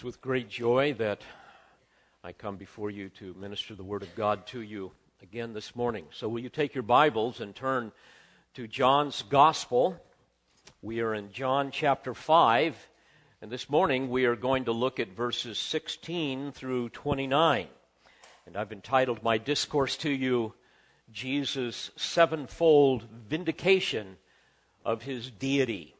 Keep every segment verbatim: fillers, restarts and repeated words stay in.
It's with great joy that I come before you to minister the Word of God to you again this morning. So will you take your Bibles and turn to John's Gospel? We are in John chapter five, and this morning we are going to look at verses sixteen through twenty-nine. And I've entitled my discourse to you, Jesus' Sevenfold Vindication of His Deity.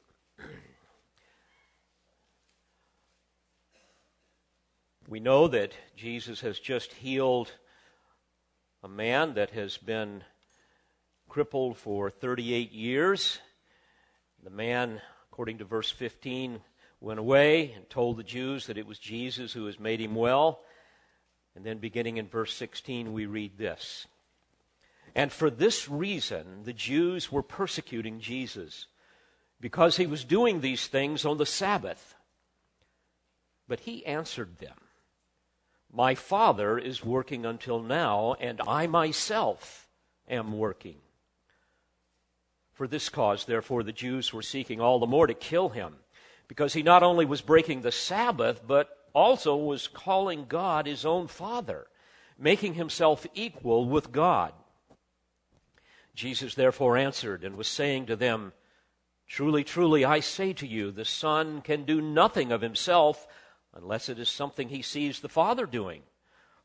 We know that Jesus has just healed a man that has been crippled for thirty-eight years. The man, according to verse fifteen, went away and told the Jews that it was Jesus who has made him well. And then beginning in verse sixteen, we read this. And for this reason, the Jews were persecuting Jesus, because he was doing these things on the Sabbath. But he answered them, "My Father is working until now, and I myself am working." For this cause, therefore, the Jews were seeking all the more to kill him, because he not only was breaking the Sabbath, but also was calling God his own Father, making himself equal with God. Jesus therefore answered and was saying to them, "Truly, truly, I say to you, the Son can do nothing of himself unless it is something he sees the Father doing.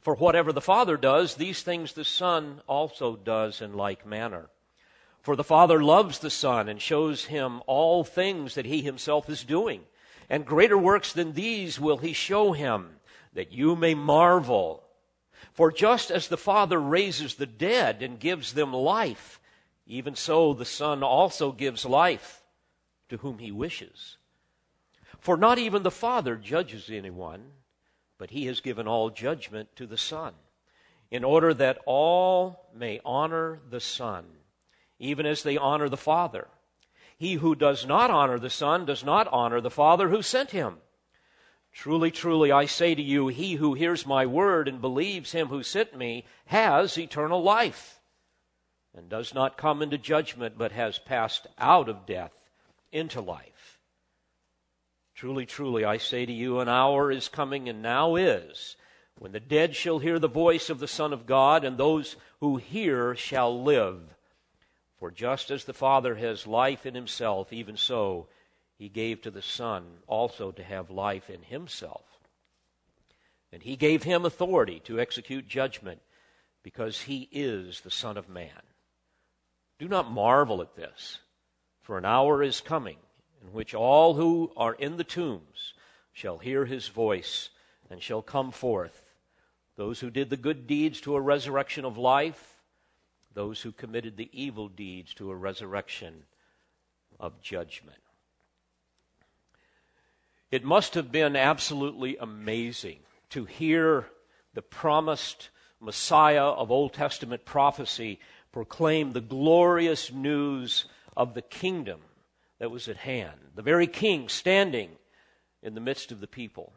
For whatever the Father does, these things the Son also does in like manner. For the Father loves the Son and shows him all things that he himself is doing. And greater works than these will he show him, that you may marvel. For just as the Father raises the dead and gives them life, even so the Son also gives life to whom he wishes. For not even the Father judges anyone, but he has given all judgment to the Son, in order that all may honor the Son, even as they honor the Father. He who does not honor the Son does not honor the Father who sent him. Truly, truly, I say to you, he who hears my word and believes him who sent me has eternal life, and does not come into judgment, but has passed out of death into life. Truly, truly, I say to you, an hour is coming, and now is, when the dead shall hear the voice of the Son of God, and those who hear shall live. For just as the Father has life in himself, even so he gave to the Son also to have life in himself. And he gave him authority to execute judgment, because he is the Son of Man. Do not marvel at this, for an hour is coming, in which all who are in the tombs shall hear his voice and shall come forth, those who did the good deeds to a resurrection of life, those who committed the evil deeds to a resurrection of judgment." It must have been absolutely amazing to hear the promised Messiah of Old Testament prophecy proclaim the glorious news of the kingdom that was at hand, the very king standing in the midst of the people.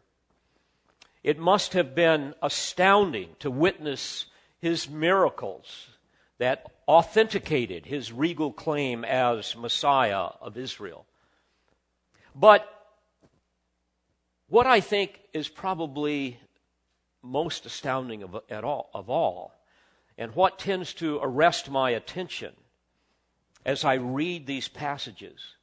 It must have been astounding to witness his miracles that authenticated his regal claim as Messiah of Israel. But what I think is probably most astounding of, at all, of all, and what tends to arrest my attention as I read these passages,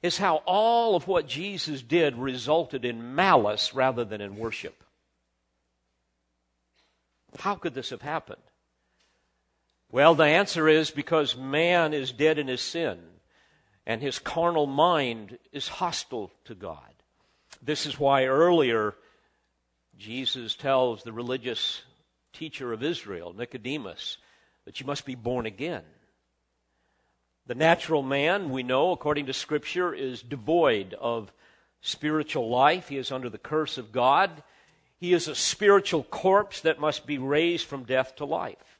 is how all of what Jesus did resulted in malice rather than in worship. How could this have happened? Well, the answer is because man is dead in his sin, and his carnal mind is hostile to God. This is why earlier Jesus tells the religious teacher of Israel, Nicodemus, that you must be born again. The natural man, we know, according to Scripture, is devoid of spiritual life. He is under the curse of God. He is a spiritual corpse that must be raised from death to life.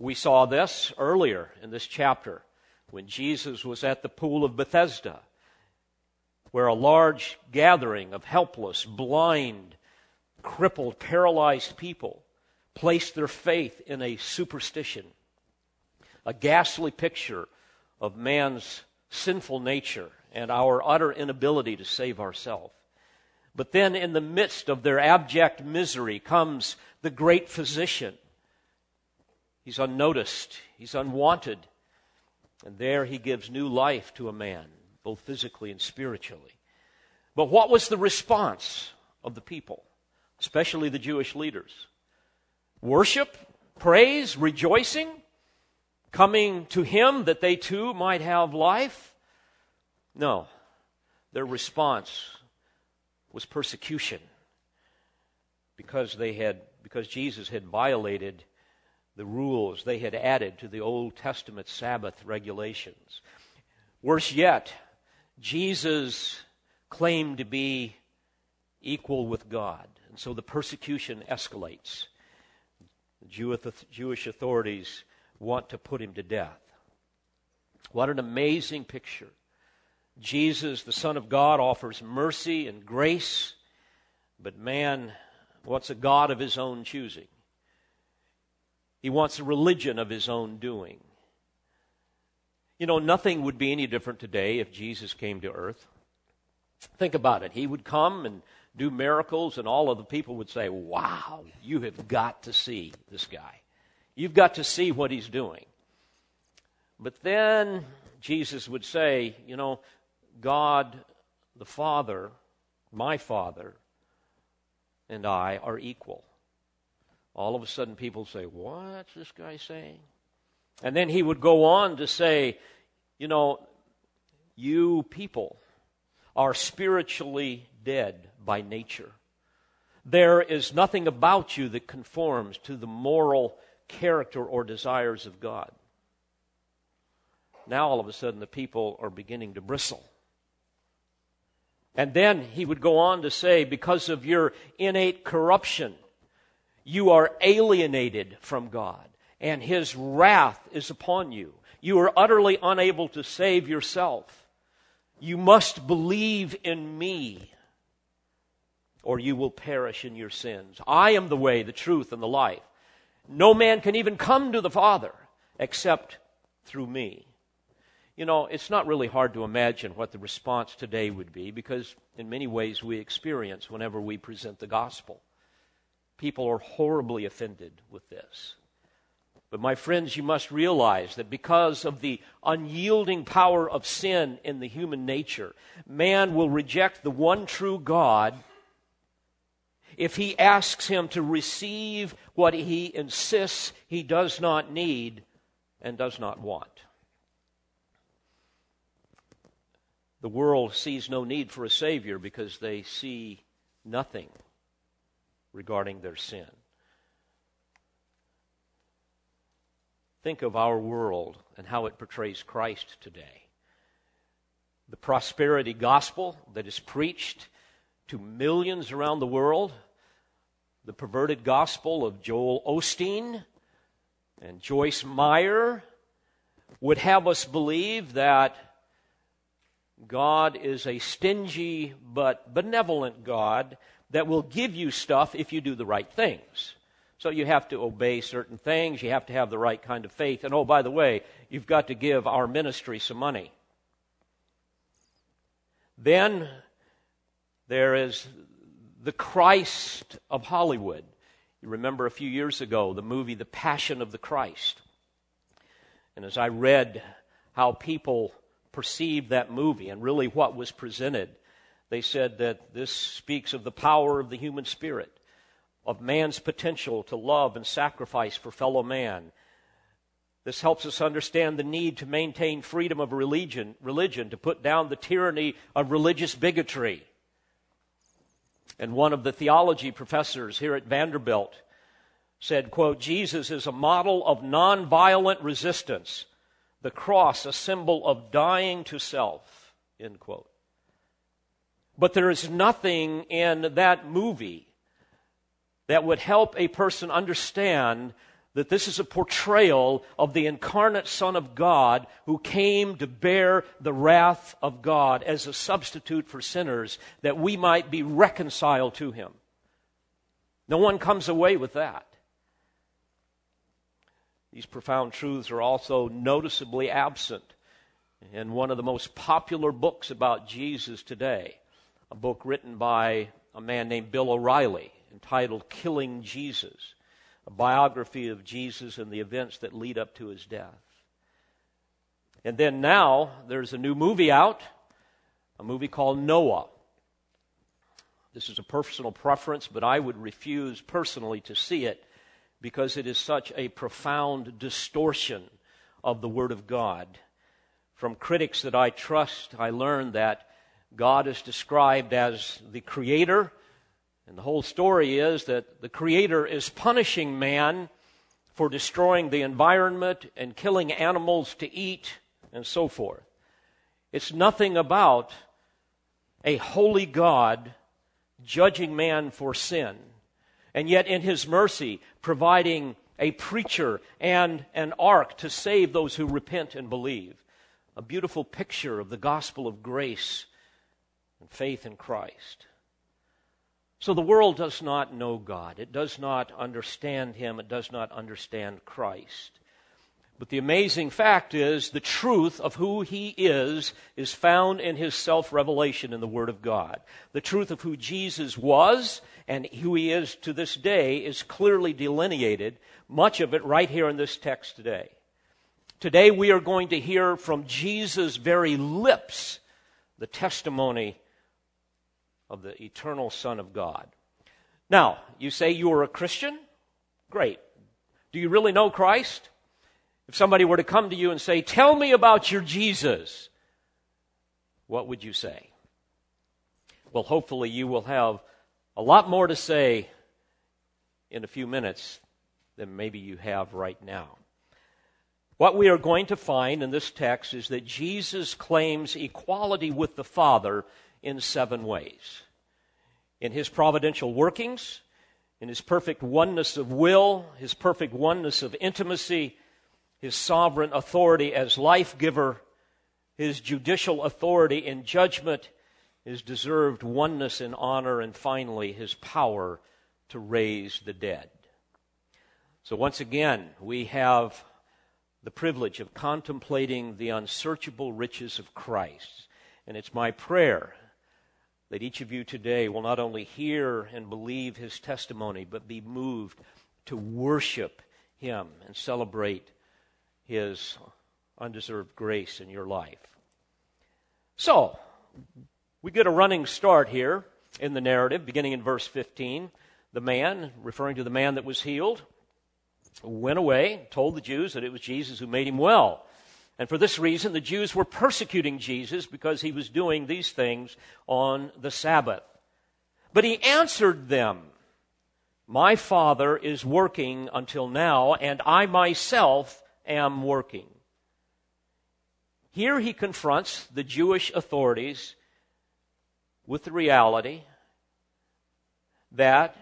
We saw this earlier in this chapter when Jesus was at the pool of Bethesda, where a large gathering of helpless, blind, crippled, paralyzed people placed their faith in a superstition, a ghastly picture of man's sinful nature and our utter inability to save ourselves. But then in the midst of their abject misery comes the great physician. He's unnoticed. He's unwanted. And there he gives new life to a man, both physically and spiritually. But what was the response of the people, especially the Jewish leaders? Worship, praise, rejoicing, coming to him that they too might have life? No, their response was persecution because they had, because Jesus had violated the rules they had added to the Old Testament Sabbath regulations. Worse yet, Jesus claimed to be equal with God, and so the persecution escalates. The Jewish authorities want to put him to death. What an amazing picture. Jesus, the Son of God, offers mercy and grace, but man wants a god of his own choosing. He wants a religion of his own doing. You know, nothing would be any different today if Jesus came to earth. Think about it. He would come and do miracles, and all of the people would say, wow, you have got to see this guy. You've got to see what he's doing. But then Jesus would say, you know, God the Father, my Father, and I are equal. All of a sudden people say, what's this guy saying? And then he would go on to say, you know, you people are spiritually dead by nature. There is nothing about you that conforms to the moral character or desires of God. Now all of a sudden the people are beginning to bristle. And then he would go on to say, because of your innate corruption, you are alienated from God, and his wrath is upon you. You are utterly unable to save yourself. You must believe in me, or you will perish in your sins. I am the way, the truth, and the life. No man can even come to the Father except through me. You know, it's not really hard to imagine what the response today would be, because in many ways we experience whenever we present the gospel. People are horribly offended with this. But my friends, you must realize that because of the unyielding power of sin in the human nature, man will reject the one true God if he asks him to receive what he insists he does not need and does not want. The world sees no need for a Savior because they see nothing regarding their sin. Think of our world and how it portrays Christ today. The prosperity gospel that is preached to millions around the world, the perverted gospel of Joel Osteen and Joyce Meyer, would have us believe that God is a stingy but benevolent God that will give you stuff if you do the right things. So you have to obey certain things. You have to have the right kind of faith. And oh, by the way, you've got to give our ministry some money. Then there is the Christ of Hollywood. You remember a few years ago, the movie The Passion of the Christ. And as I read how people perceived that movie and really what was presented, they said that this speaks of the power of the human spirit, of man's potential to love and sacrifice for fellow man. This helps us understand the need to maintain freedom of religion, religion to put down the tyranny of religious bigotry. And one of the theology professors here at Vanderbilt said, quote, Jesus is a model of nonviolent resistance. The cross, a symbol of dying to self, end quote. But there is nothing in that movie that would help a person understand that this is a portrayal of the incarnate Son of God who came to bear the wrath of God as a substitute for sinners that we might be reconciled to him. No one comes away with that. These profound truths are also noticeably absent in one of the most popular books about Jesus today, a book written by a man named Bill O'Reilly entitled Killing Jesus, a biography of Jesus and the events that lead up to his death. And then now there's a new movie out, a movie called Noah. This is a personal preference, but I would refuse personally to see it because it is such a profound distortion of the Word of God. From critics that I trust, I learned that God is described as the Creator, and the whole story is that the Creator is punishing man for destroying the environment and killing animals to eat and so forth. It's nothing about a holy God judging man for sin, and yet in His mercy providing a preacher and an ark to save those who repent and believe. A beautiful picture of the gospel of grace and faith in Christ. So the world does not know God. It does not understand Him. It does not understand Christ. But the amazing fact is the truth of who He is is found in His self-revelation in the Word of God. The truth of who Jesus was and who He is to this day is clearly delineated, much of it right here in this text today. Today we are going to hear from Jesus' very lips the testimony of the eternal Son of God. Now, you say you are a Christian? Great. Do you really know Christ? If somebody were to come to you and say, "Tell me about your Jesus," what would you say? Well, hopefully you will have a lot more to say in a few minutes than maybe you have right now. What we are going to find in this text is that Jesus claims equality with the Father in seven ways. In His providential workings, in His perfect oneness of will, His perfect oneness of intimacy, His sovereign authority as life giver, His judicial authority in judgment, His deserved oneness in honor, and finally, His power to raise the dead. So once again, we have the privilege of contemplating the unsearchable riches of Christ. And it's my prayer that each of you today will not only hear and believe His testimony, but be moved to worship Him and celebrate His undeserved grace in your life. So, we get a running start here in the narrative, beginning in verse fifteen. The man, referring to the man that was healed, went away, told the Jews that it was Jesus who made him well. And for this reason, the Jews were persecuting Jesus because He was doing these things on the Sabbath. But He answered them, "My Father is working until now, and I myself am working." Here He confronts the Jewish authorities with the reality that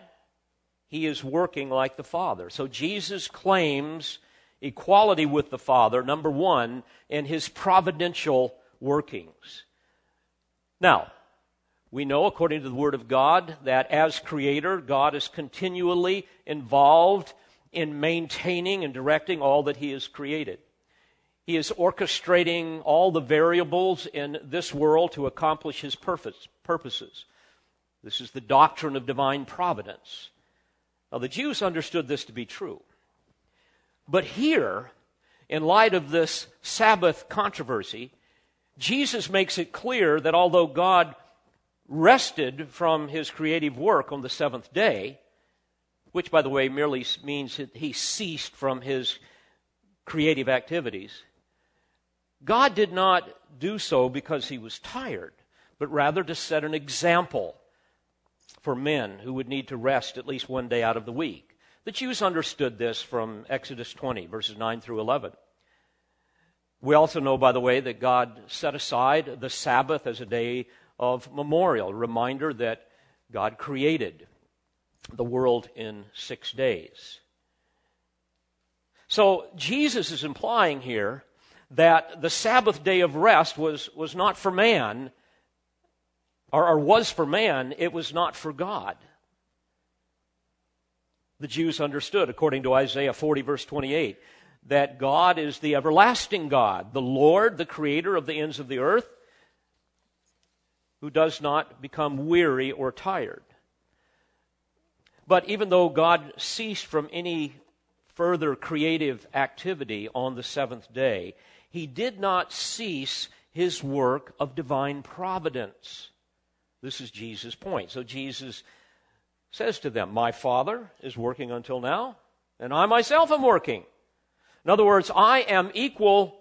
He is working like the Father. So Jesus claims equality with the Father, number one, in His providential workings. Now, we know, according to the Word of God, that as Creator, God is continually involved in maintaining and directing all that He has created. He is orchestrating all the variables in this world to accomplish His purpose, purposes. This is the doctrine of divine providence. Now, the Jews understood this to be true. But here, in light of this Sabbath controversy, Jesus makes it clear that although God rested from His creative work on the seventh day, which, by the way, merely means that He ceased from His creative activities, God did not do so because He was tired, but rather to set an example for men who would need to rest at least one day out of the week. The Jews understood this from Exodus twenty, verses nine through eleven. We also know, by the way, that God set aside the Sabbath as a day of memorial, a reminder that God created the world in six days. So Jesus is implying here that the Sabbath day of rest was, was not for man, or, or was for man, it was not for God. The Jews understood, according to Isaiah forty, verse twenty-eight, that God is the everlasting God, the Lord, the creator of the ends of the earth, who does not become weary or tired. But even though God ceased from any further creative activity on the seventh day, he did not cease his work of divine providence. This is Jesus' point. So Jesus says to them, my Father is working until now, and I myself am working. In other words, I am equal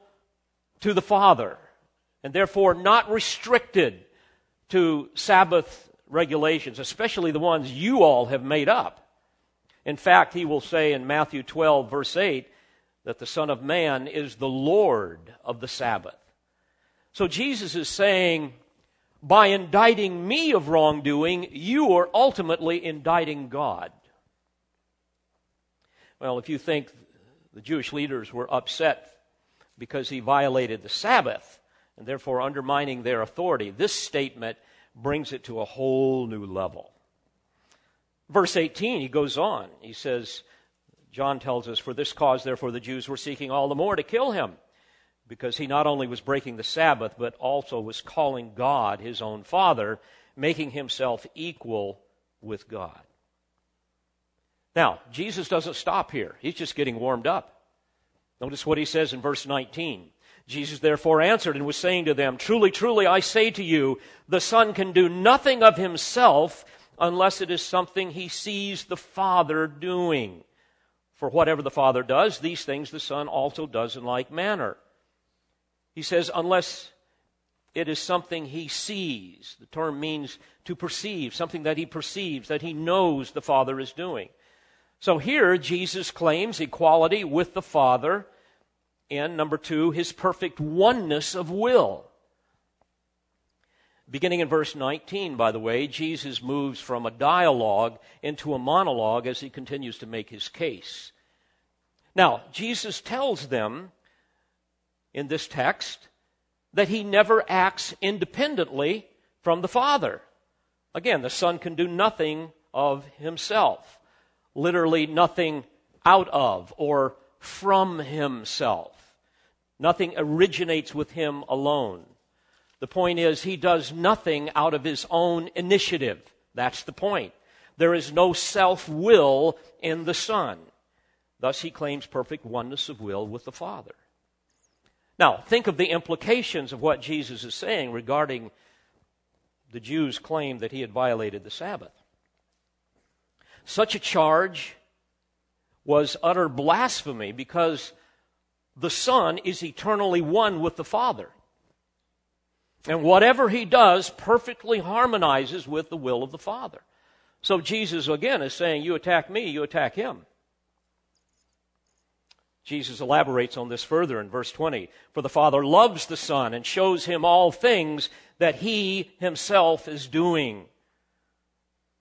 to the Father, and therefore not restricted to Sabbath regulations, especially the ones you all have made up. In fact, he will say in Matthew twelve, verse eight, that the Son of Man is the Lord of the Sabbath. So Jesus is saying, by indicting me of wrongdoing, you are ultimately indicting God. Well, if you think the Jewish leaders were upset because he violated the Sabbath, and therefore undermining their authority, this statement brings it to a whole new level. Verse eighteen, he goes on. He says, John tells us, for this cause, therefore, the Jews were seeking all the more to kill him, because he not only was breaking the Sabbath, but also was calling God his own Father, making himself equal with God. Now, Jesus doesn't stop here. He's just getting warmed up. Notice what he says in verse nineteen. Jesus therefore answered and was saying to them, truly, truly, I say to you, the Son can do nothing of himself unless it is something he sees the Father doing. For whatever the Father does, these things the Son also does in like manner. He says, unless it is something he sees. The term means to perceive, something that he perceives, that he knows the Father is doing. So here, Jesus claims equality with the Father. And number two, his perfect oneness of will. Beginning in verse nineteen, by the way, Jesus moves from a dialogue into a monologue as he continues to make his case. Now, Jesus tells them in this text that he never acts independently from the Father. Again, the Son can do nothing of himself, literally nothing out of or from himself. Nothing originates with him alone. The point is, he does nothing out of his own initiative. That's the point. There is no self-will in the Son. Thus, he claims perfect oneness of will with the Father. Now, think of the implications of what Jesus is saying regarding the Jews' claim that he had violated the Sabbath. Such a charge was utter blasphemy because the Son is eternally one with the Father. And whatever he does perfectly harmonizes with the will of the Father. So Jesus, again, is saying, you attack me, you attack him. Jesus elaborates on this further in verse twenty. For the Father loves the Son and shows him all things that he himself is doing.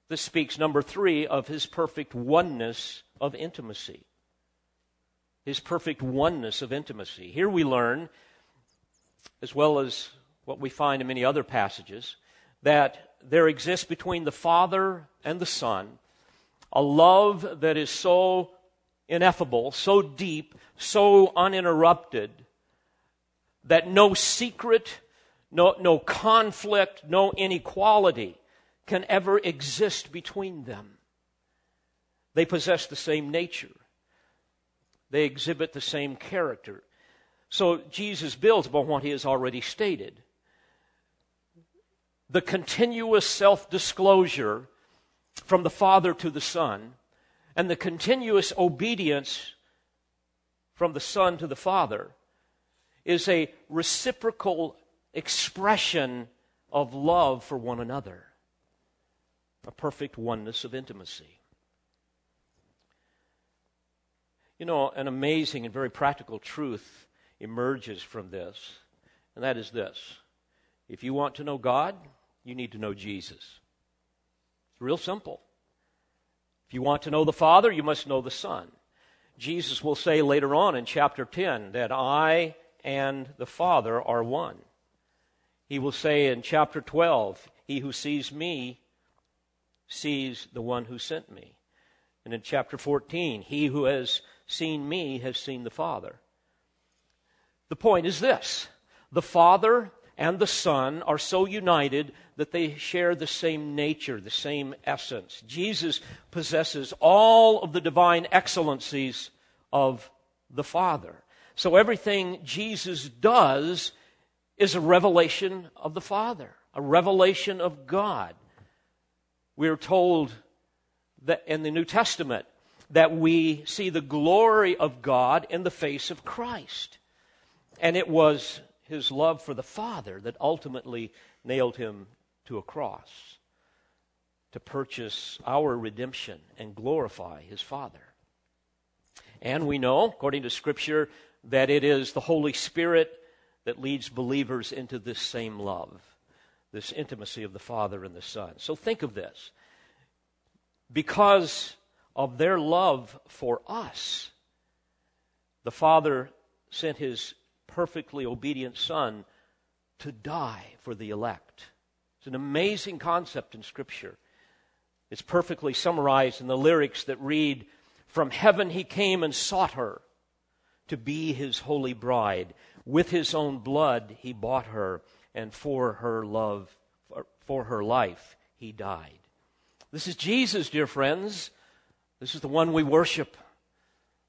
This speaks, number three, of his perfect oneness of intimacy. His perfect oneness of intimacy. Here we learn, as well as what we find in many other passages, that there exists between the Father and the Son a love that is so ineffable, so deep, so uninterrupted, that no secret, no, no conflict, no inequality can ever exist between them. They possess the same nature. They exhibit the same character. So Jesus builds upon what he has already stated. The continuous self-disclosure from the Father to the Son and the continuous obedience from the Son to the Father is a reciprocal expression of love for one another, a perfect oneness of intimacy. You know, an amazing and very practical truth emerges from this, and that is this. If you want to know God, you need to know Jesus. It's real simple. If you want to know the Father, you must know the Son. Jesus will say later on in chapter ten that I and the Father are one. He will say in chapter twelve, he who sees me sees the one who sent me. And in chapter fourteen, he who has seen me has seen the Father. The point is this. The Father and the Son are so united that they share the same nature, the same essence. Jesus possesses all of the divine excellencies of the Father. So everything Jesus does is a revelation of the Father, a revelation of God. We are told that in the New Testament that we see the glory of God in the face of Christ. And it was his love for the Father that ultimately nailed him to a cross to purchase our redemption and glorify his Father. And we know, according to Scripture, that it is the Holy Spirit that leads believers into this same love, this intimacy of the Father and the Son. So think of this. Because of their love for us, the Father sent his perfectly obedient Son to die for the elect. It's an amazing concept in Scripture. It's perfectly summarized in the lyrics that read, "From heaven he came and sought her to be his holy bride. With his own blood he bought her, and for her love, for her life he died." This is Jesus, dear friends. This is the one we worship,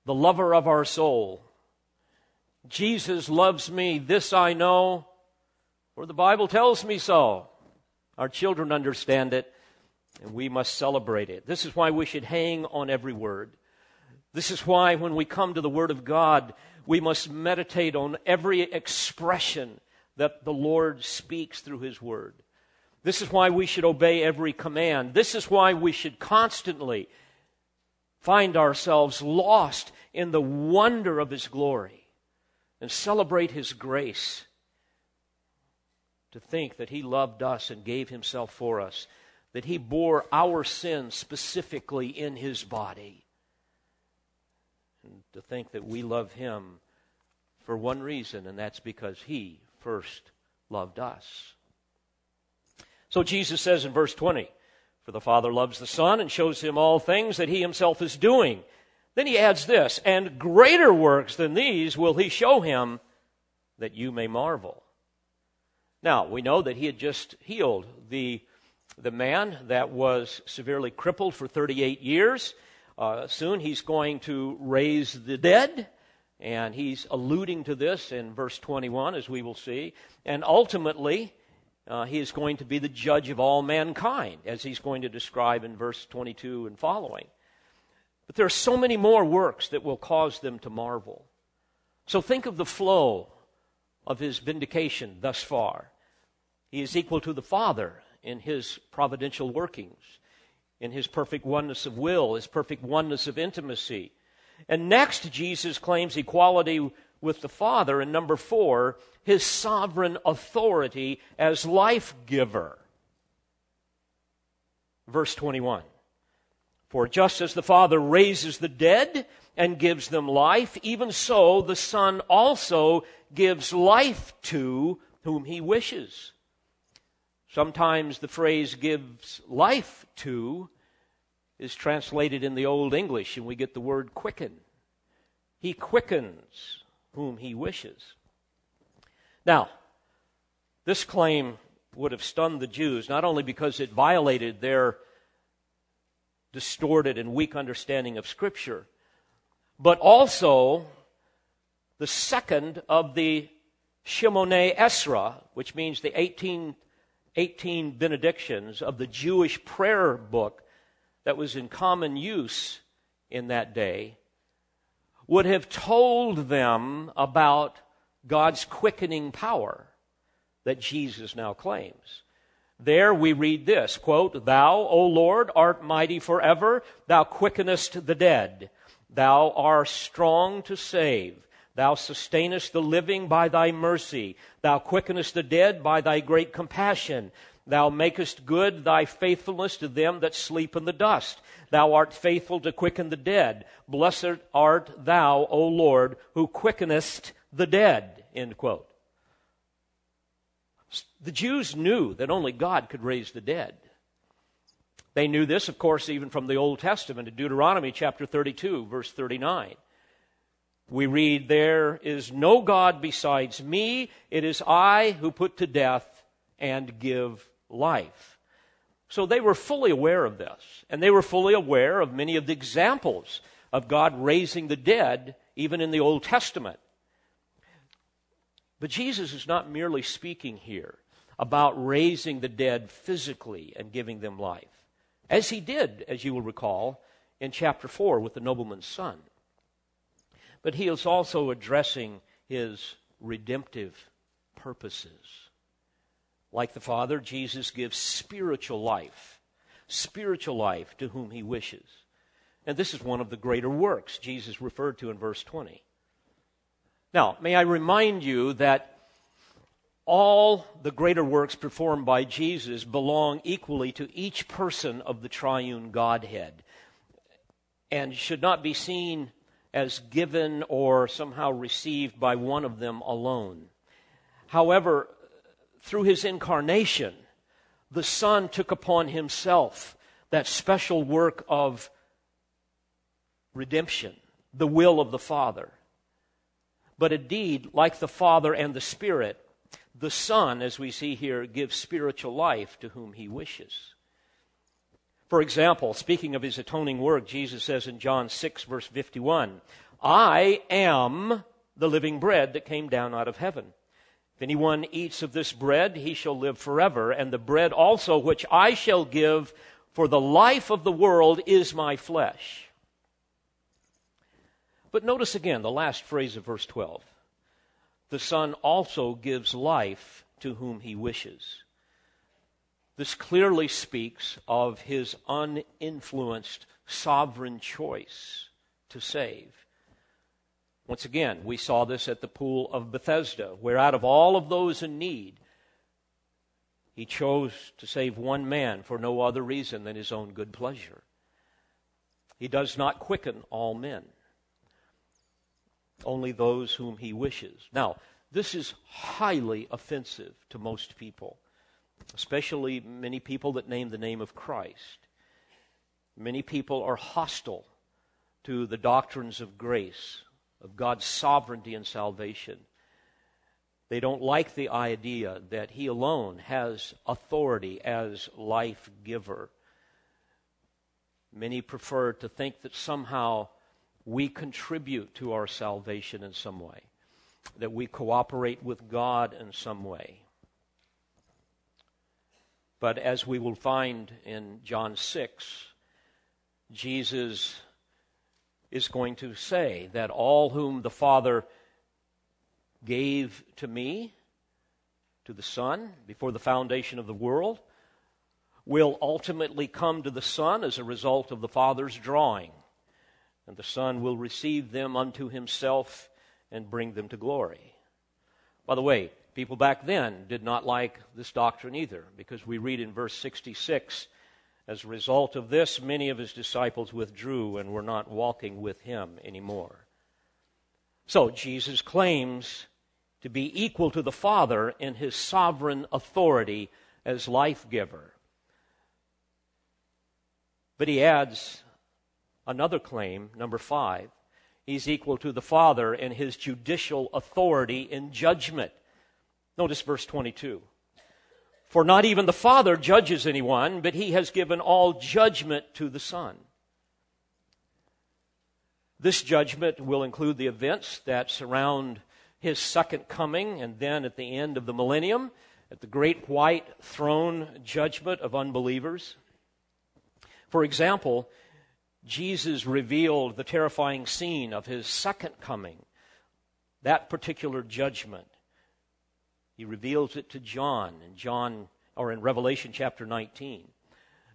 the lover of our soul. Jesus loves me, this I know, for the Bible tells me so. Our children understand it, and we must celebrate it. This is why we should hang on every word. This is why when we come to the Word of God, we must meditate on every expression that the Lord speaks through his Word. This is why we should obey every command. This is why we should constantly find ourselves lost in the wonder of his glory and celebrate his grace, to think that he loved us and gave himself for us, that he bore our sins specifically in his body, and to think that we love him for one reason, and that's because he first loved us. So Jesus says in verse twenty, "For the Father loves the Son and shows him all things that he himself is doing." Then he adds this, "And greater works than these will he show him, that you may marvel." Now, we know that he had just healed the, the man that was severely crippled for thirty-eight years. Uh, soon he's going to raise the dead, and he's alluding to this in verse twenty-one, as we will see. And ultimately, Uh, he is going to be the judge of all mankind, as he's going to describe in verse twenty-two and following. But there are so many more works that will cause them to marvel. So think of the flow of his vindication thus far. He is equal to the Father in his providential workings, in his perfect oneness of will, his perfect oneness of intimacy. And next, Jesus claims equality with the Father in number four, his sovereign authority as life giver. Verse twenty-one, "For just as the Father raises the dead and gives them life, even so the Son also gives life to whom he wishes." Sometimes the phrase "gives life to" is translated in the Old English, and we get the word "quicken." He quickens whom he wishes. Now, this claim would have stunned the Jews, not only because it violated their distorted and weak understanding of Scripture, but also the second of the Shemone Esra, which means the eighteen, eighteen benedictions of the Jewish prayer book that was in common use in that day, would have told them about God's quickening power that Jesus now claims. There we read this, quote, "Thou, O Lord, art mighty forever. Thou quickenest the dead. Thou art strong to save. Thou sustainest the living by thy mercy. Thou quickenest the dead by thy great compassion. Thou makest good thy faithfulness to them that sleep in the dust. Thou art faithful to quicken the dead. Blessed art thou, O Lord, who quickenest the dead," end quote. The Jews knew that only God could raise the dead. They knew this, of course, even from the Old Testament, in Deuteronomy chapter thirty-two, verse thirty-nine. We read, "There is no God besides me. It is I who put to death and give life." So they were fully aware of this, and they were fully aware of many of the examples of God raising the dead, even in the Old Testament. But Jesus is not merely speaking here about raising the dead physically and giving them life, as he did, as you will recall, in chapter four with the nobleman's son. But he is also addressing his redemptive purposes. Like the Father, Jesus gives spiritual life, spiritual life to whom he wishes. And this is one of the greater works Jesus referred to in verse twenty. Now, may I remind you that all the greater works performed by Jesus belong equally to each person of the triune Godhead and should not be seen as given or somehow received by one of them alone. However, through his incarnation, the Son took upon himself that special work of redemption, the will of the Father. But indeed, like the Father and the Spirit, the Son, as we see here, gives spiritual life to whom he wishes. For example, speaking of his atoning work, Jesus says in John six, verse fifty-one, "I am the living bread that came down out of heaven. If anyone eats of this bread, he shall live forever. And the bread also which I shall give for the life of the world is my flesh." But notice again the last phrase of verse twelve. The Son also gives life to whom he wishes. This clearly speaks of his uninfluenced sovereign choice to save. Once again, we saw this at the pool of Bethesda, where out of all of those in need, he chose to save one man for no other reason than his own good pleasure. He does not quicken all men, only those whom he wishes. Now, this is highly offensive to most people, especially many people that name the name of Christ. Many people are hostile to the doctrines of grace, of God's sovereignty and salvation. They don't like the idea that he alone has authority as life giver. Many prefer to think that somehow we contribute to our salvation in some way, that we cooperate with God in some way. But as we will find in John six, Jesus is going to say that all whom the Father gave to me, to the Son, before the foundation of the world, will ultimately come to the Son as a result of the Father's drawing. And the Son will receive them unto himself and bring them to glory. By the way, people back then did not like this doctrine either, because we read in verse sixty-six, "As a result of this, many of his disciples withdrew and were not walking with him anymore." So Jesus claims to be equal to the Father in his sovereign authority as life giver. But he adds another claim, number five. He's equal to the Father in his judicial authority in judgment. Notice verse twenty-two. "For not even the Father judges anyone, but he has given all judgment to the Son." This judgment will include the events that surround his second coming, and then at the end of the millennium, at the great white throne judgment of unbelievers. For example, Jesus revealed the terrifying scene of his second coming, that particular judgment. He reveals it to John in John or in Revelation chapter nineteen.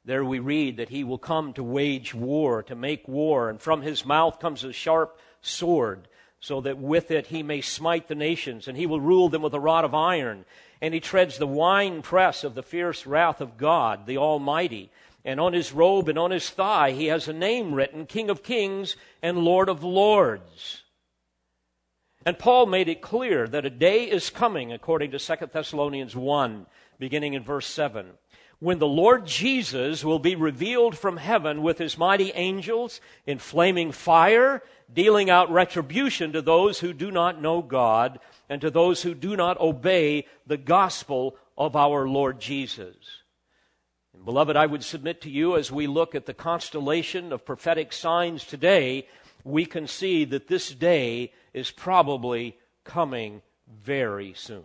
There we read that he will come to wage war, to make war, and from his mouth comes a sharp sword, so that with it he may smite the nations, and he will rule them with a rod of iron, and he treads the winepress of the fierce wrath of God, the Almighty, and on his robe and on his thigh he has a name written, King of Kings and Lord of Lords. And Paul made it clear that a day is coming, according to Second Thessalonians one, beginning in verse seven, when the Lord Jesus will be revealed from heaven with his mighty angels in flaming fire, dealing out retribution to those who do not know God and to those who do not obey the gospel of our Lord Jesus. And beloved, I would submit to you, as we look at the constellation of prophetic signs today, we can see that this day is probably coming very soon.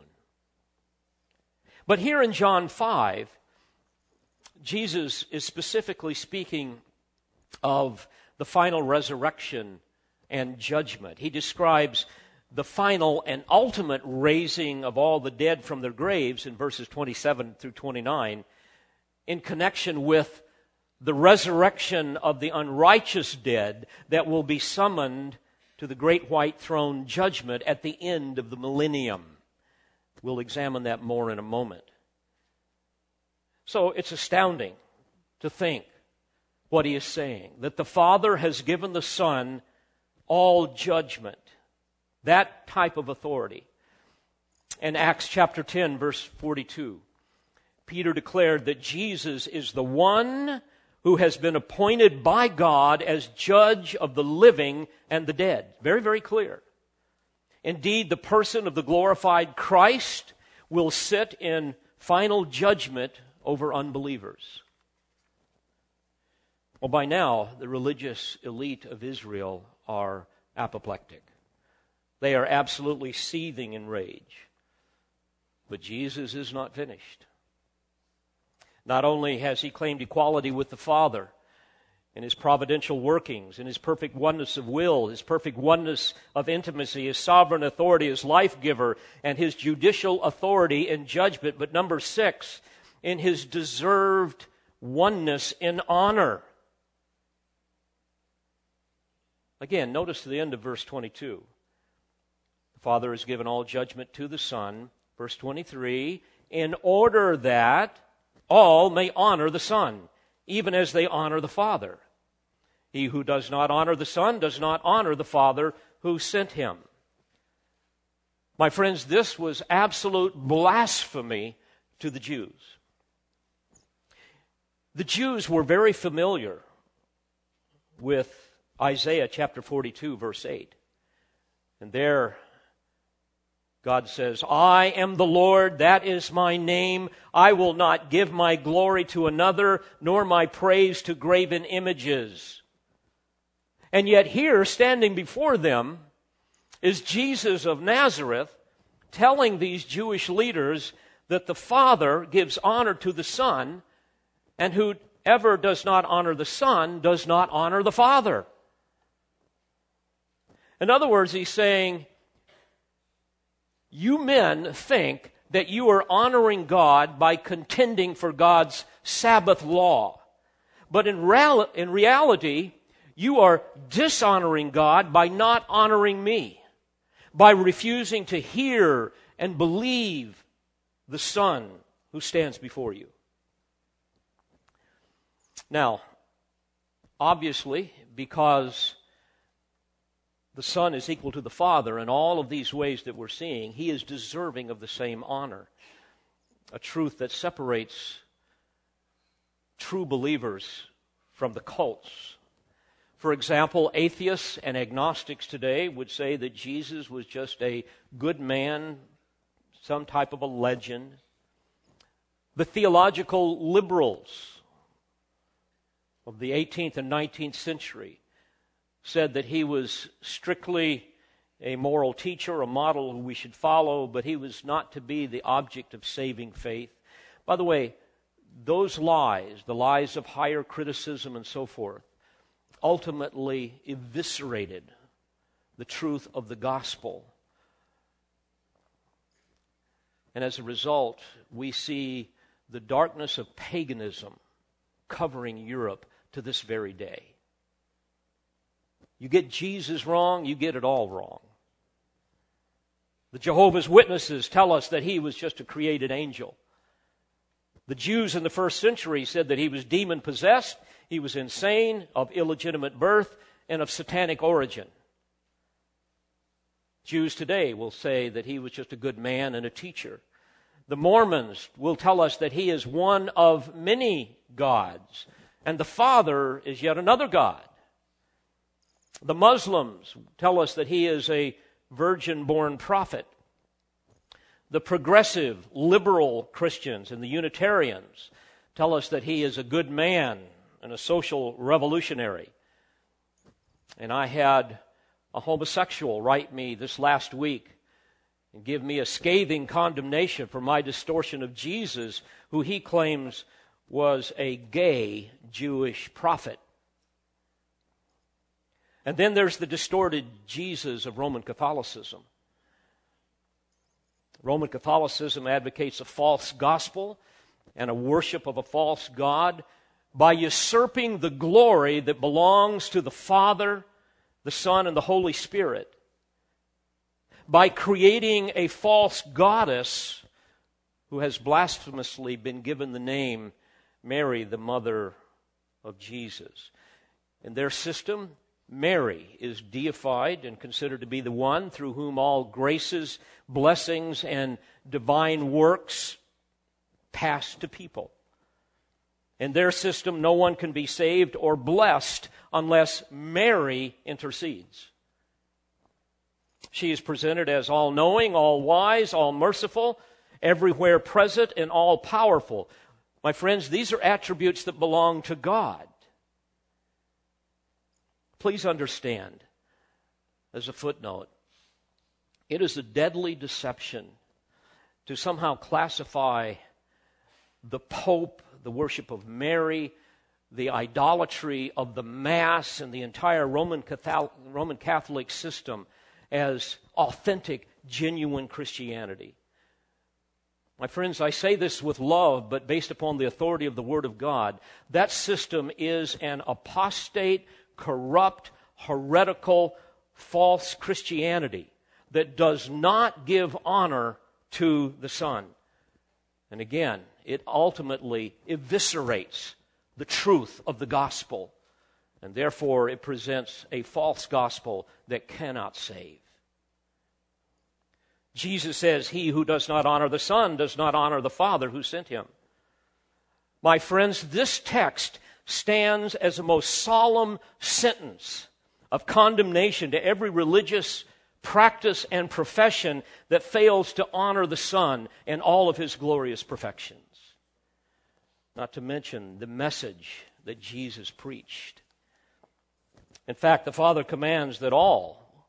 But here in John five, Jesus is specifically speaking of the final resurrection and judgment. He describes the final and ultimate raising of all the dead from their graves in verses twenty-seven through twenty-nine in connection with the resurrection of the unrighteous dead that will be summoned to the great white throne judgment at the end of the millennium. We'll examine that more in a moment. So it's astounding to think what he is saying, that the Father has given the Son all judgment, that type of authority. In Acts chapter ten, verse forty-two, Peter declared that Jesus is the one who has been appointed by God as judge of the living and the dead. Very, very clear. Indeed, the person of the glorified Christ will sit in final judgment over unbelievers. Well, by now, the religious elite of Israel are apoplectic. They are absolutely seething in rage. But Jesus is not finished. Not only has he claimed equality with the Father in his providential workings, in his perfect oneness of will, his perfect oneness of intimacy, his sovereign authority as life-giver, and his judicial authority in judgment, but number six, in his deserved oneness in honor. Again, notice the end of verse twenty-two. The Father has given all judgment to the Son, verse twenty-three, in order that all may honor the Son, even as they honor the Father. He who does not honor the Son does not honor the Father who sent him. My friends, this was absolute blasphemy to the Jews. The Jews were very familiar with Isaiah chapter forty-two, verse eight. And there, God says, I am the Lord, that is my name. I will not give my glory to another, nor my praise to graven images. And yet here, standing before them, is Jesus of Nazareth telling these Jewish leaders that the Father gives honor to the Son, and whoever does not honor the Son does not honor the Father. In other words, he's saying, you men think that you are honoring God by contending for God's Sabbath law. But in, real, in reality, you are dishonoring God by not honoring me, by refusing to hear and believe the Son who stands before you. Now, obviously, because the Son is equal to the Father in all of these ways that we're seeing, he is deserving of the same honor, a truth that separates true believers from the cults. For example, atheists and agnostics today would say that Jesus was just a good man, some type of a legend. The theological liberals of the eighteenth and nineteenth century said that he was strictly a moral teacher, a model we should follow, but he was not to be the object of saving faith. By the way, those lies, the lies of higher criticism and so forth, ultimately eviscerated the truth of the gospel. And as a result, we see the darkness of paganism covering Europe to this very day. You get Jesus wrong, you get it all wrong. The Jehovah's Witnesses tell us that he was just a created angel. The Jews in the first century said that he was demon-possessed, he was insane, of illegitimate birth, and of satanic origin. Jews today will say that he was just a good man and a teacher. The Mormons will tell us that he is one of many gods, and the Father is yet another God. The Muslims tell us that he is a virgin-born prophet. The progressive, liberal Christians and the Unitarians tell us that he is a good man and a social revolutionary. And I had a homosexual write me this last week and give me a scathing condemnation for my distortion of Jesus, who he claims was a gay Jewish prophet. And then there's the distorted Jesus of Roman Catholicism. Roman Catholicism advocates a false gospel and a worship of a false god by usurping the glory that belongs to the Father, the Son, and the Holy Spirit, by creating a false goddess who has blasphemously been given the name Mary, the mother of Jesus. In their system, Mary is deified and considered to be the one through whom all graces, blessings, and divine works pass to people. In their system, no one can be saved or blessed unless Mary intercedes. She is presented as all-knowing, all-wise, all-merciful, everywhere present, and all-powerful. My friends, these are attributes that belong to God. Please understand, as a footnote, it is a deadly deception to somehow classify the Pope, the worship of Mary, the idolatry of the Mass, and the entire Roman Catholic, Roman Catholic system as authentic, genuine Christianity. My friends, I say this with love, but based upon the authority of the Word of God, that system is an apostate, corrupt, heretical, false Christianity that does not give honor to the Son. And again, it ultimately eviscerates the truth of the gospel, and therefore it presents a false gospel that cannot save. Jesus says, "He who does not honor the Son does not honor the Father who sent him." My friends, this text stands as a most solemn sentence of condemnation to every religious practice and profession that fails to honor the Son and all of his glorious perfections. Not to mention the message that Jesus preached. In fact, the Father commands that all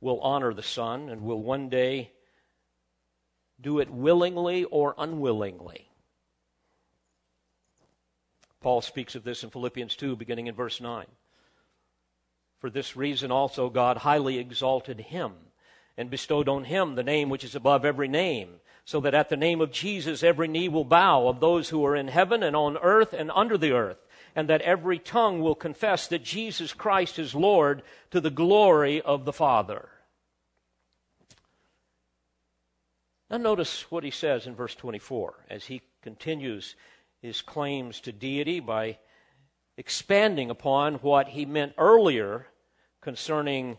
will honor the Son and will one day do it willingly or unwillingly. Paul speaks of this in Philippians two, beginning in verse nine. For this reason also God highly exalted him and bestowed on him the name which is above every name, so that at the name of Jesus every knee will bow, of those who are in heaven and on earth and under the earth, and that every tongue will confess that Jesus Christ is Lord, to the glory of the Father. Now notice what he says in verse twenty-four as he continues his claims to deity by expanding upon what he meant earlier concerning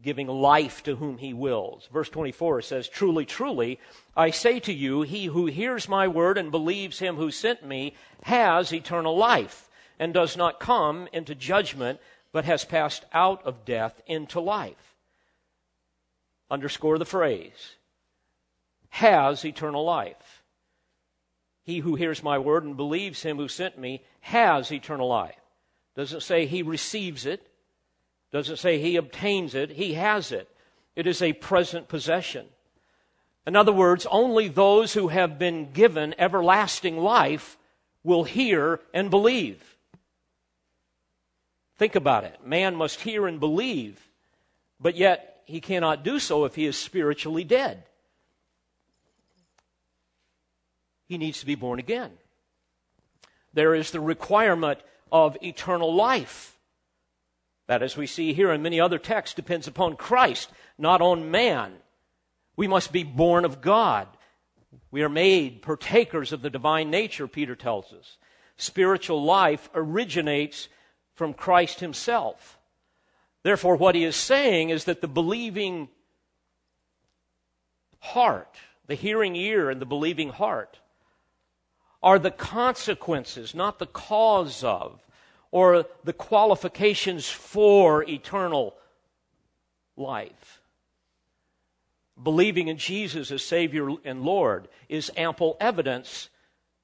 giving life to whom he wills. Verse twenty-four says, "Truly, truly, I say to you, he who hears my word and believes him who sent me has eternal life, and does not come into judgment, but has passed out of death into life." Underscore the phrase, "has eternal life." He who hears my word and believes him who sent me has eternal life. Doesn't say he receives it. Doesn't say he obtains it. He has it. It is a present possession. In other words, only those who have been given everlasting life will hear and believe. Think about it. Man must hear and believe, but yet he cannot do so if he is spiritually dead. He needs to be born again. There is the requirement of eternal life. That, as we see here in many other texts, depends upon Christ, not on man. We must be born of God. We are made partakers of the divine nature, Peter tells us. Spiritual life originates from Christ himself. Therefore, what he is saying is that the believing heart, the hearing ear and the believing heart, are the consequences, not the cause of, or the qualifications for eternal life. Believing in Jesus as Savior and Lord is ample evidence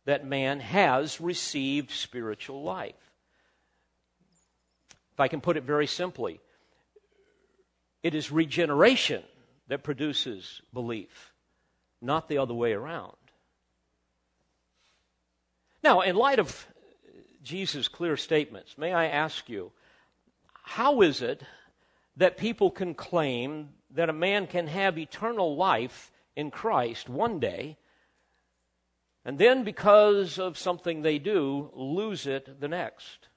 that man has received spiritual life. If I can put it very simply, it is regeneration that produces belief, not the other way around. Now, in light of Jesus' clear statements, may I ask you, how is it that people can claim that a man can have eternal life in Christ one day, and then because of something they do, lose it the next?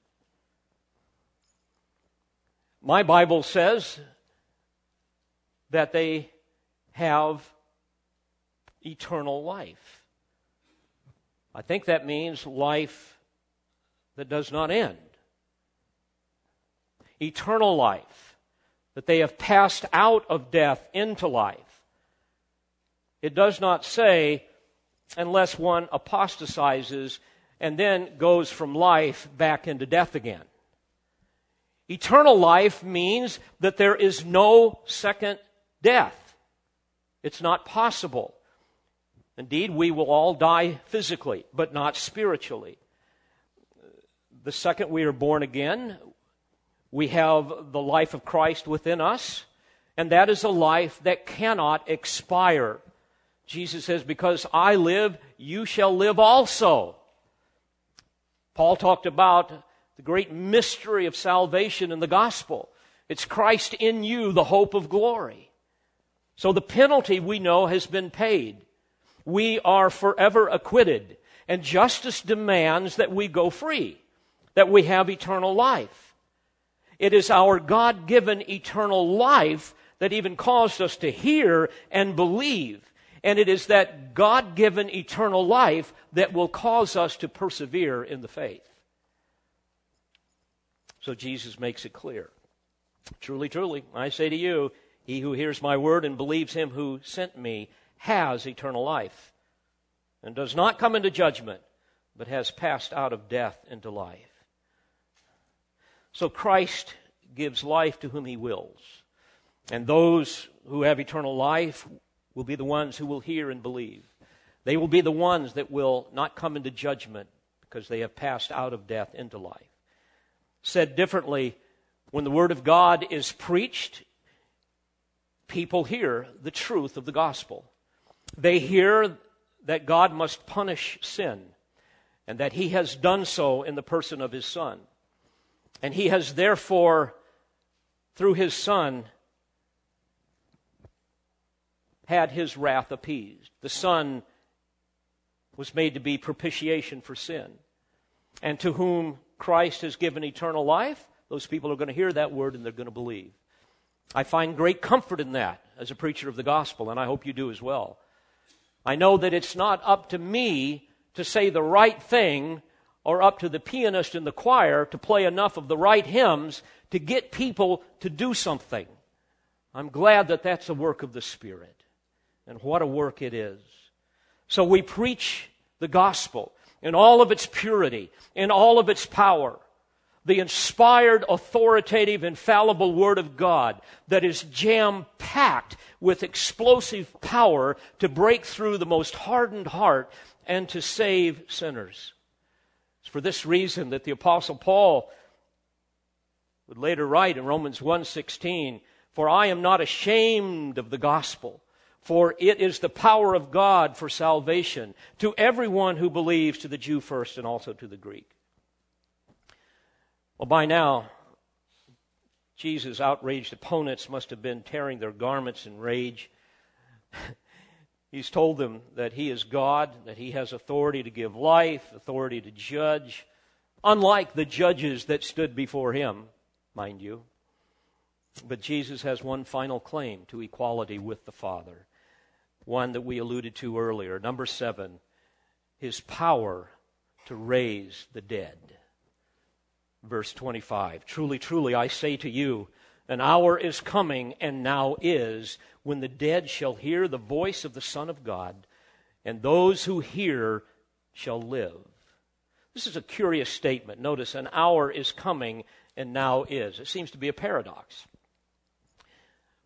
My Bible says that they have eternal life. I think that means life that does not end. Eternal life, that they have passed out of death into life. It does not say, unless one apostatizes and then goes from life back into death again. Eternal life means that there is no second death. It's not possible. Indeed, we will all die physically, but not spiritually. The second we are born again, we have the life of Christ within us, and that is a life that cannot expire. Jesus says, because I live, you shall live also. Paul talked about the great mystery of salvation in the gospel. It's Christ in you, the hope of glory. So the penalty we know has been paid. We are forever acquitted, and justice demands that we go free, that we have eternal life. It is our God-given eternal life that even caused us to hear and believe. And it is that God-given eternal life that will cause us to persevere in the faith. So Jesus makes it clear. Truly, truly, I say to you, he who hears my word and believes him who sent me has eternal life and does not come into judgment, but has passed out of death into life. So Christ gives life to whom he wills. And those who have eternal life will be the ones who will hear and believe. They will be the ones that will not come into judgment because they have passed out of death into life. Said differently, when the word of God is preached, people hear the truth of the gospel. They hear that God must punish sin and that he has done so in the person of his Son. And he has therefore, through his Son, had his wrath appeased. The Son was made to be propitiation for sin. And to whom Christ has given eternal life, those people are going to hear that word and they're going to believe. I find great comfort in that as a preacher of the gospel, and I hope you do as well. I know that it's not up to me to say the right thing, or up to the pianist in the choir to play enough of the right hymns to get people to do something. I'm glad that that's a work of the Spirit. And what a work it is. So we preach the gospel in all of its purity, in all of its power. The inspired, authoritative, infallible Word of God that is jam-packed with explosive power to break through the most hardened heart and to save sinners. It's for this reason that the Apostle Paul would later write in Romans one sixteen, for I am not ashamed of the gospel, for it is the power of God for salvation to everyone who believes, to the Jew first and also to the Greek. Well, by now, Jesus' outraged opponents must have been tearing their garments in rage. He's told them that he is God, that he has authority to give life, authority to judge, unlike the judges that stood before him, mind you. But Jesus has one final claim to equality with the Father, one that we alluded to earlier. Number seven, his power to raise the dead. Verse twenty-five, truly, truly, I say to you, An hour is coming, and now is, when the dead shall hear the voice of the Son of God, and those who hear shall live. This is a curious statement. Notice, an hour is coming, and now is. It seems to be a paradox.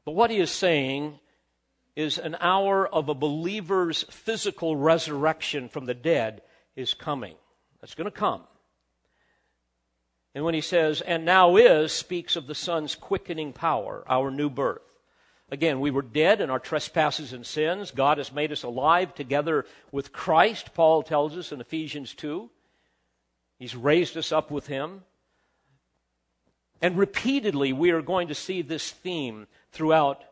But what he is saying is an hour of a believer's physical resurrection from the dead is coming. That's going to come. And when he says, and now is, speaks of the Son's quickening power, our new birth. Again, we were dead in our trespasses and sins. God has made us alive together with Christ, Paul tells us in Ephesians two. He's raised us up with him. And repeatedly, we are going to see this theme throughout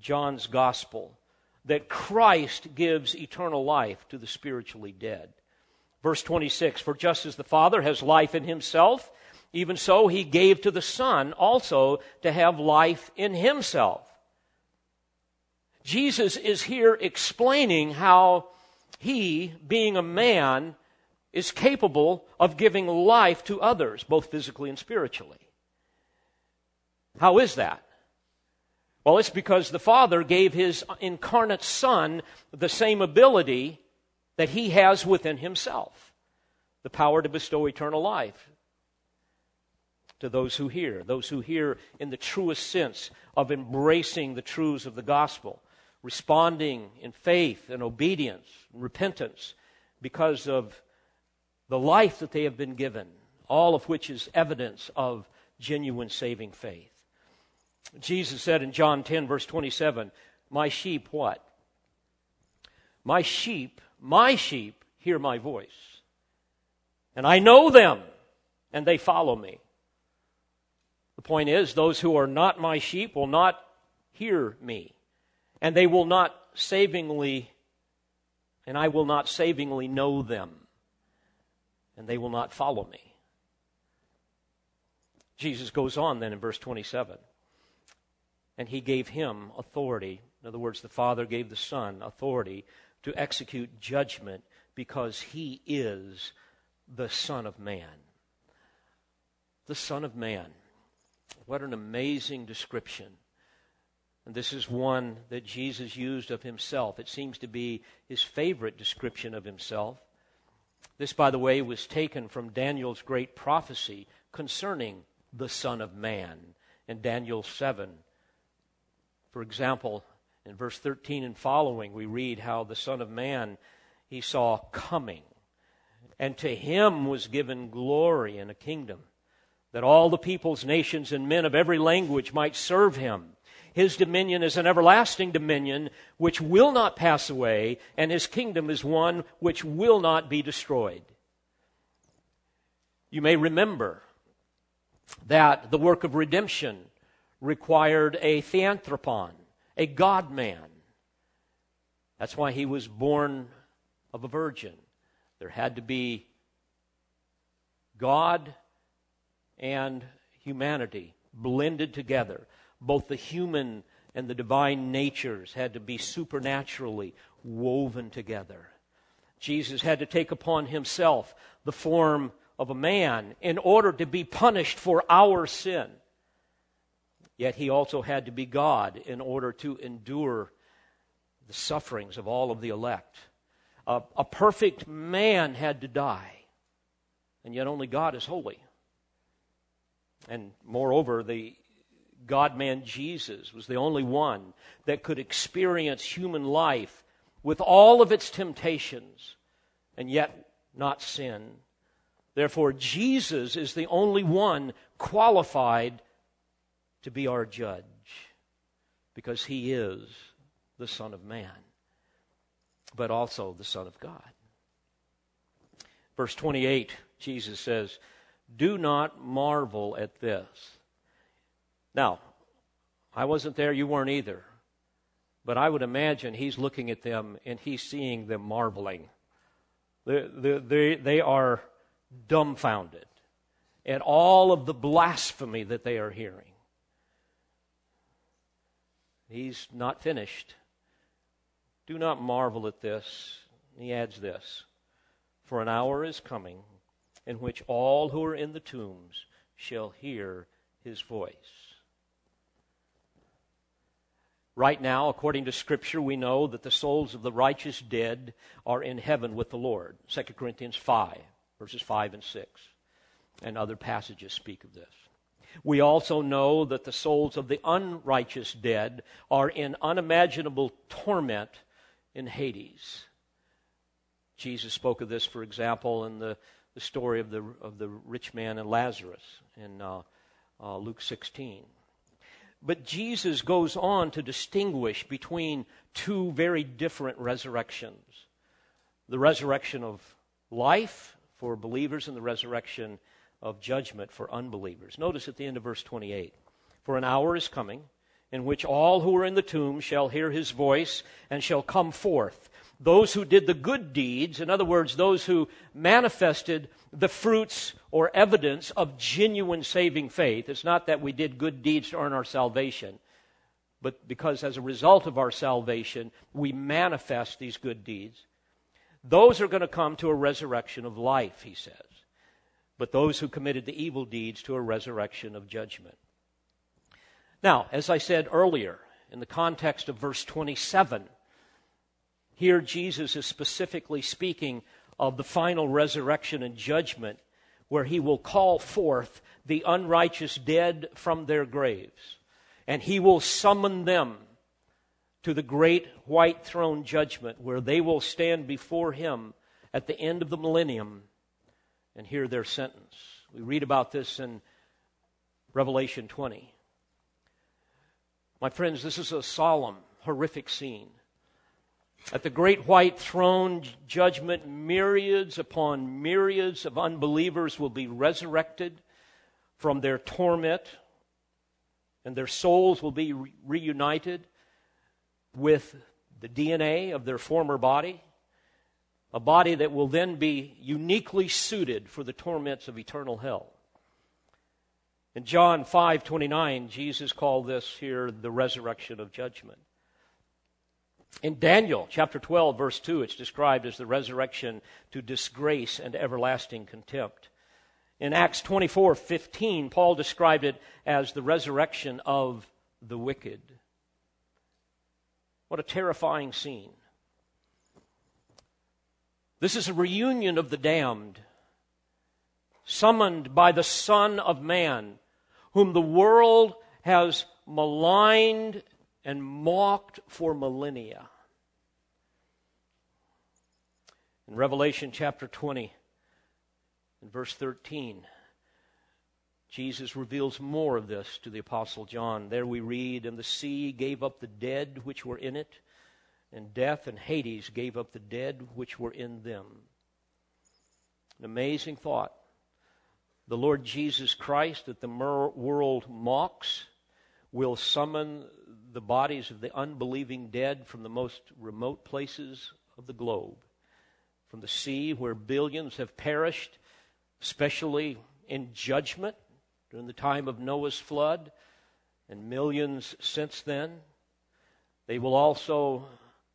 John's gospel, that Christ gives eternal life to the spiritually dead. Verse twenty-six, for just as the Father has life in himself, even so he gave to the Son also to have life in himself. Jesus is here explaining how he, being a man, is capable of giving life to others, both physically and spiritually. How is that? Well, it's because the Father gave his incarnate Son the same ability that he has within himself, the power to bestow eternal life to those who hear, those who hear in the truest sense of embracing the truths of the gospel, responding in faith and obedience, repentance, because of the life that they have been given, all of which is evidence of genuine saving faith. Jesus said in John ten, verse twenty-seven, my sheep what? My sheep, my sheep hear my voice, and I know them, and they follow me. The point is, those who are not my sheep will not hear me, and they will not savingly, and I will not savingly know them, and they will not follow me. Jesus goes on then in verse twenty-seven, and he gave him authority. In other words, the Father gave the Son authority to execute judgment because he is the Son of Man. The Son of Man. What an amazing description. And this is one that Jesus used of himself. It seems to be his favorite description of himself. This, by the way, was taken from Daniel's great prophecy concerning the Son of Man in Daniel seven. For example, in verse thirteen and following, we read how the Son of Man he saw coming, and to him was given glory and a kingdom, that all the peoples, nations, and men of every language might serve him. His dominion is an everlasting dominion which will not pass away, and his kingdom is one which will not be destroyed. You may remember that the work of redemption required a theanthropon, a God-man. That's why he was born of a virgin. There had to be God and humanity blended together. Both the human and the divine natures had to be supernaturally woven together. Jesus had to take upon himself the form of a man in order to be punished for our sin. Yet he also had to be God in order to endure the sufferings of all of the elect. A, a perfect man had to die, and yet only God is holy. And moreover, the God-man Jesus was the only one that could experience human life with all of its temptations and yet not sin. Therefore, Jesus is the only one qualified to be our judge, because he is the Son of Man, but also the Son of God. Verse twenty-eight, Jesus says, do not marvel at this. Now, I wasn't there, you weren't either, but I would imagine he's looking at them and he's seeing them marveling. They, they, they are dumbfounded at all of the blasphemy that they are hearing. He's not finished. Do not marvel at this. He adds this, for an hour is coming in which all who are in the tombs shall hear his voice. Right now, according to Scripture, we know that the souls of the righteous dead are in heaven with the Lord. Second Corinthians five, verses five and six, and other passages speak of this. We also know that the souls of the unrighteous dead are in unimaginable torment in Hades. Jesus spoke of this, for example, in the, the story of the, of the rich man and Lazarus in uh, uh, Luke sixteen. But Jesus goes on to distinguish between two very different resurrections. The resurrection of life for believers and the resurrection of judgment for unbelievers. Notice at the end of verse twenty-eight, "For an hour is coming in which all who are in the tomb shall hear his voice and shall come forth. Those who did the good deeds," in other words, those who manifested the fruits or evidence of genuine saving faith. It's not that we did good deeds to earn our salvation, but because as a result of our salvation, we manifest these good deeds. Those are going to come to a resurrection of life, he says, but those who committed the evil deeds to a resurrection of judgment. Now, as I said earlier, in the context of verse twenty-seven, here Jesus is specifically speaking of the final resurrection and judgment, where he will call forth the unrighteous dead from their graves, and he will summon them to the great white throne judgment, where they will stand before him at the end of the millennium and hear their sentence. We read about this in Revelation twenty. My friends, this is a solemn, horrific scene. At the great white throne judgment, myriads upon myriads of unbelievers will be resurrected from their torment, and their souls will be re- reunited with the D N A of their former body, a body that will then be uniquely suited for the torments of eternal hell. In John five twenty-nine, Jesus called this here the resurrection of judgment. In Daniel chapter twelve, verse two, it's described as the resurrection to disgrace and everlasting contempt. In Acts twenty-four fifteen, Paul described it as the resurrection of the wicked. What a terrifying scene. This is a reunion of the damned, summoned by the Son of Man, whom the world has maligned and mocked for millennia. In Revelation chapter twenty, and verse thirteen, Jesus reveals more of this to the Apostle John. There we read, "And the sea gave up the dead which were in it, and death and Hades gave up the dead which were in them." An amazing thought. The Lord Jesus Christ, that the world mocks, will summon the bodies of the unbelieving dead from the most remote places of the globe, from the sea where billions have perished, especially in judgment during the time of Noah's flood, and millions since then. They will also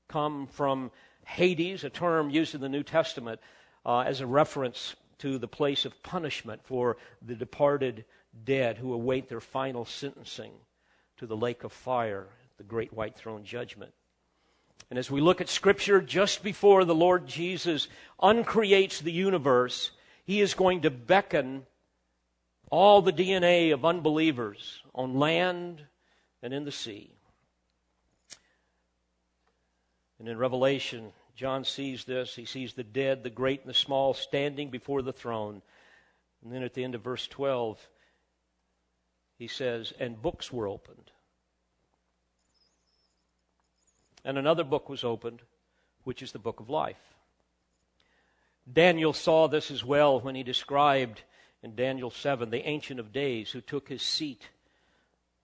come from Hades, a term used in the New Testament uh, as a reference to the place of punishment for the departed dead who await their final sentencing to the lake of fire, the great white throne judgment. And as we look at Scripture, just before the Lord Jesus uncreates the universe, he is going to beckon all the D N A of unbelievers on land and in the sea. And in Revelation, John sees this. He sees the dead, the great and the small, standing before the throne. And then at the end of verse twelve, he says, "And books were opened. And another book was opened, which is the book of life." Daniel saw this as well when he described in Daniel seven the Ancient of Days who took his seat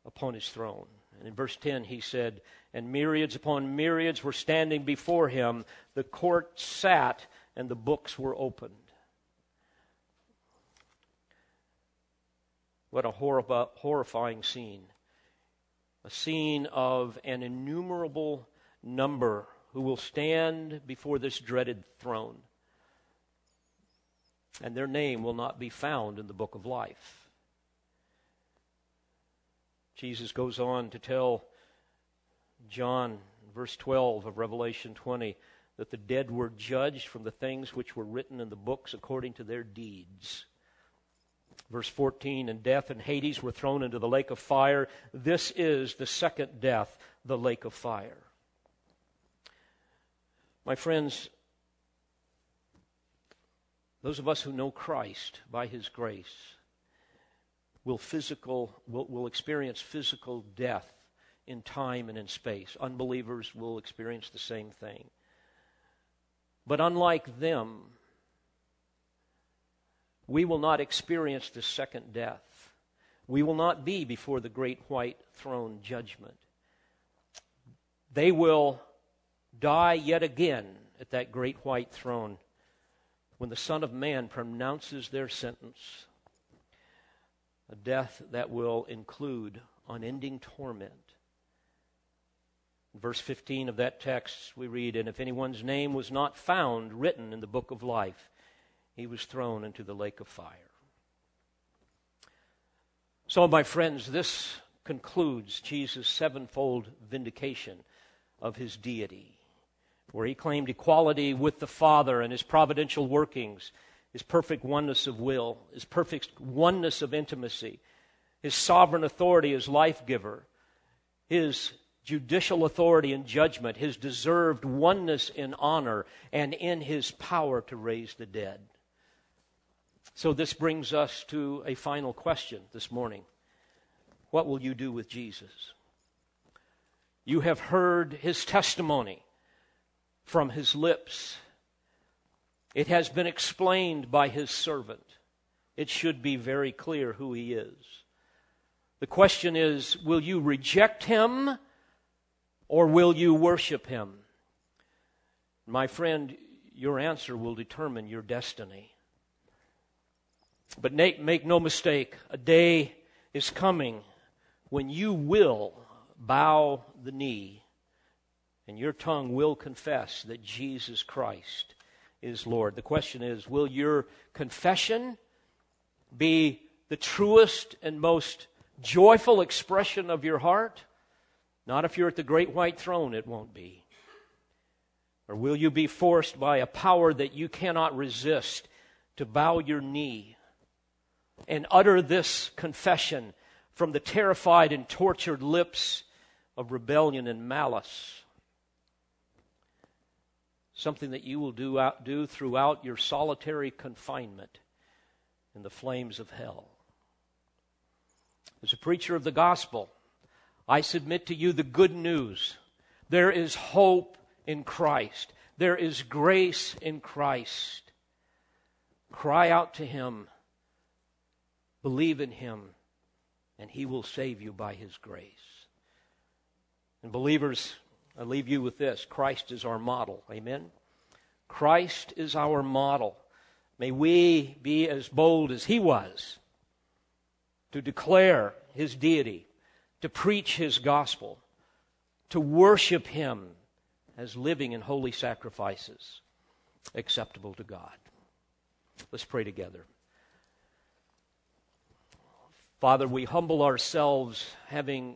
upon his throne. And in verse ten he said, "And myriads upon myriads were standing before him. The court sat and the books were opened." What a horrib- horrifying scene. A scene of an innumerable number who will stand before this dreaded throne. And their name will not be found in the book of life. Jesus goes on to tell John, verse twelve of Revelation twenty, that the dead were judged from the things which were written in the books according to their deeds. Verse fourteen, and death and Hades were thrown into the lake of fire. This is the second death, the lake of fire. My friends, those of us who know Christ by His grace will physical will, will experience physical death in time and in space. Unbelievers will experience the same thing. But unlike them, we will not experience the second death. We will not be before the great white throne judgment. They will die yet again at that great white throne when the Son of Man pronounces their sentence, a death that will include unending torment. In verse fifteen of that text, we read, and if anyone's name was not found written in the book of life, he was thrown into the lake of fire. So, my friends, this concludes Jesus' sevenfold vindication of His deity, where He claimed equality with the Father and His providential workings, His perfect oneness of will, His perfect oneness of intimacy, His sovereign authority as life-giver, His judicial authority in judgment, His deserved oneness in honor, and in His power to raise the dead. So this brings us to a final question this morning. What will you do with Jesus? You have heard His testimony from His lips. It has been explained by His servant. It should be very clear who He is. The question is, will you reject Him or will you worship Him? My friend, your answer will determine your destiny. But make no mistake, a day is coming when you will bow the knee and your tongue will confess that Jesus Christ is Lord. The question is, will your confession be the truest and most joyful expression of your heart? Not if you're at the great white throne, it won't be. Or will you be forced by a power that you cannot resist to bow your knee and utter this confession from the terrified and tortured lips of rebellion and malice? Something that you will do, out, do throughout your solitary confinement in the flames of hell. As a preacher of the gospel, I submit to you the good news. There is hope in Christ. There is grace in Christ. Cry out to Him. Believe in Him, and He will save you by His grace. And believers, I leave you with this. Christ is our model. Amen? Christ is our model. May we be as bold as He was to declare His deity, to preach His gospel, to worship Him as living and holy sacrifices acceptable to God. Let's pray together. Father, we humble ourselves having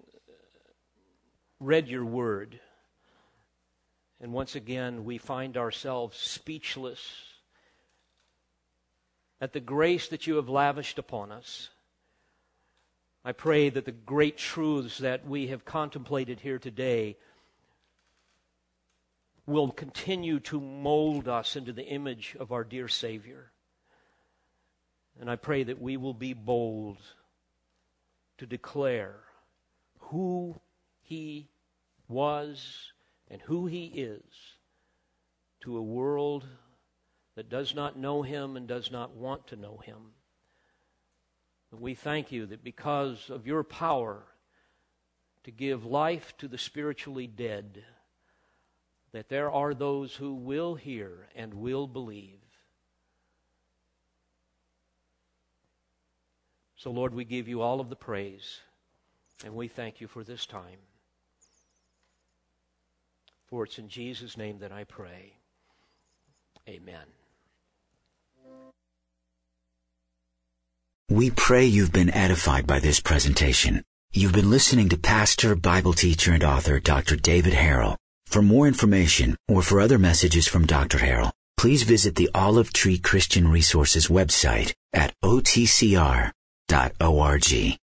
read Your Word. And once again, we find ourselves speechless at the grace that You have lavished upon us. I pray that the great truths that we have contemplated here today will continue to mold us into the image of our dear Savior. And I pray that we will be bold to declare who He was and who He is to a world that does not know Him and does not want to know Him. We thank You that because of Your power to give life to the spiritually dead, that there are those who will hear and will believe. So, Lord, we give You all of the praise, and we thank You for this time. For it's in Jesus' name that I pray. Amen. We pray you've been edified by this presentation. You've been listening to pastor, Bible teacher, and author Doctor David Harrell. For more information or for other messages from Doctor Harrell, please visit the Olive Tree Christian Resources website at O T C R dot org.